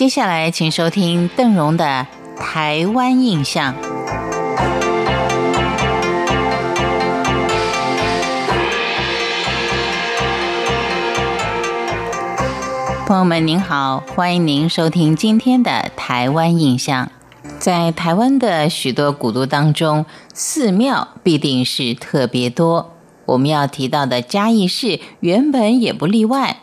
接下来请收听邓荣的《台湾印象》。朋友们您好，欢迎您收听今天的《台湾印象》。在台湾的许多古都当中，寺庙必定是特别多，我们要提到的嘉义市原本也不例外，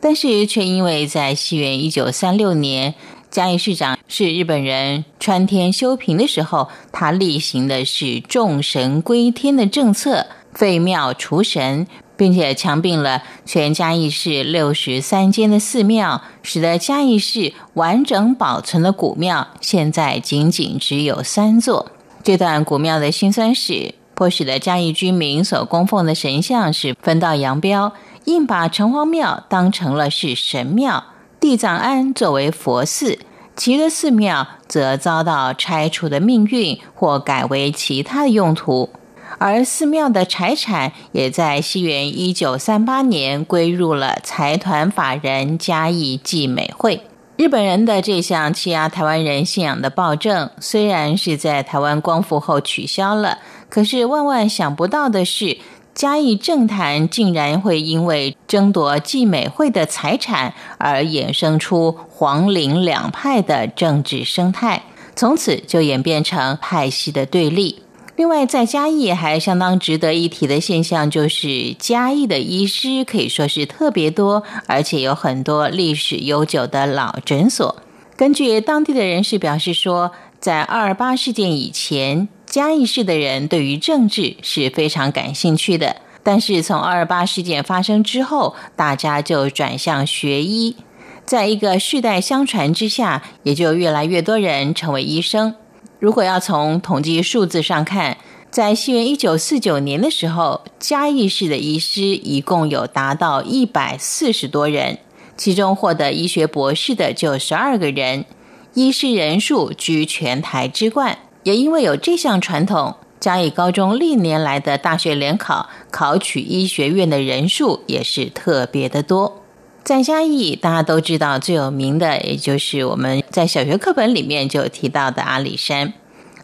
但是却因为在西元1936年嘉义市长是日本人川天修平的时候，他例行的是众神归天的政策，废庙除神，并且强并了全嘉义市63间的寺庙，使得嘉义市完整保存的古庙现在仅仅只有3座。这段古庙的辛酸史迫使得嘉义居民所供奉的神像是分道扬镳，硬把城隍庙当成了是神庙，地藏庵作为佛寺，其余的寺庙则遭到拆除的命运或改为其他的用途。而寺庙的财产也在西元1938年归入了财团法人嘉义济美会。日本人的这项欺压台湾人信仰的暴政，虽然是在台湾光复后取消了，可是万万想不到的是，嘉义政坛竟然会因为争夺济美会的财产而衍生出黄陵两派的政治生态，从此就演变成派系的对立。另外在嘉义还相当值得一提的现象，就是嘉义的医师可以说是特别多，而且有很多历史悠久的老诊所。根据当地的人士表示说，在228事件以前，嘉义市的人对于政治是非常感兴趣的，但是从228事件发生之后，大家就转向学医，在一个世代相传之下，也就越来越多人成为医生。如果要从统计数字上看，在西元1949年的时候，嘉义市的医师一共有达到140多人，其中获得医学博士的就12个人，医师人数居全台之冠。也因为有这项传统，嘉义高中历年来的大学联考考取医学院的人数也是特别的多。在嘉义大家都知道最有名的，也就是我们在小学课本里面就提到的阿里山。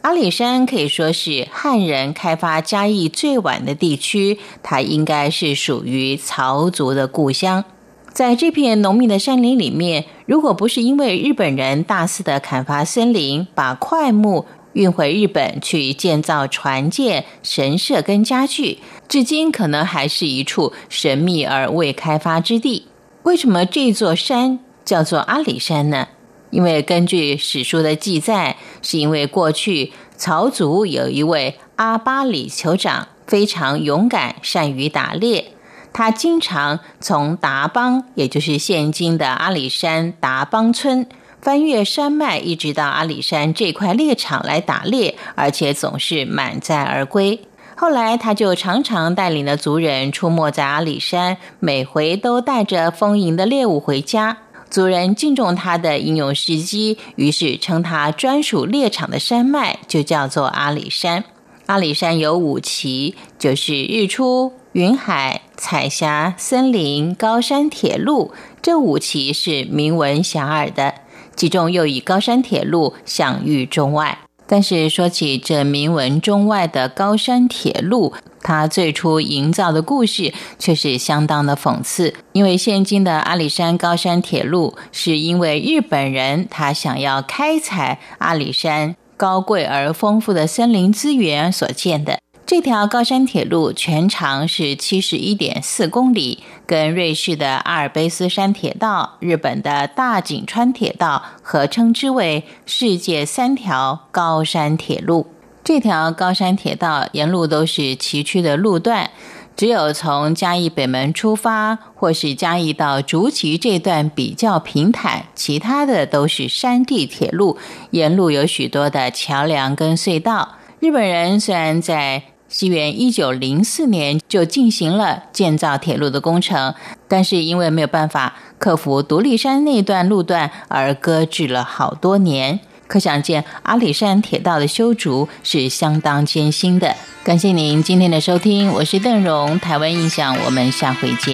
阿里山可以说是汉人开发嘉义最晚的地区，它应该是属于曹族的故乡。在这片浓密的山林里面，如果不是因为日本人大肆的砍伐森林，把块木运回日本去建造船舰、神社跟家具，至今可能还是一处神秘而未开发之地。为什么这座山叫做阿里山呢？因为根据史书的记载，是因为过去曹族有一位阿巴里酋长，非常勇敢，善于打猎，他经常从达邦，也就是现今的阿里山达邦村，翻越山脉一直到阿里山这块猎场来打猎，而且总是满载而归。后来他就常常带领了族人出没在阿里山，每回都带着丰盈的猎物回家，族人敬重他的英勇事迹，于是称他专属猎场的山脉就叫做阿里山。阿里山有5期，就是日出、云海、彩霞、森林、高山铁路，这5期是名闻遐迩的，其中又以高山铁路享誉中外。但是说起这名闻中外的高山铁路，它最初营造的故事却是相当的讽刺，因为现今的阿里山高山铁路是因为日本人他想要开采阿里山高贵而丰富的森林资源所建的。这条高山铁路全长是 71.4 公里，跟瑞士的阿尔卑斯山铁道、日本的大井川铁道合称之为世界3条高山铁路。这条高山铁道沿路都是崎岖的路段，只有从嘉义北门出发或是嘉义到竹崎这段比较平坦，其他的都是山地铁路，沿路有许多的桥梁跟隧道。日本人虽然在西元1904年就进行了建造铁路的工程，但是因为没有办法克服独立山那段路段而搁置了好多年，可想见阿里山铁道的修筑是相当艰辛的。感谢您今天的收听，我是邓荣，台湾印象，我们下回见。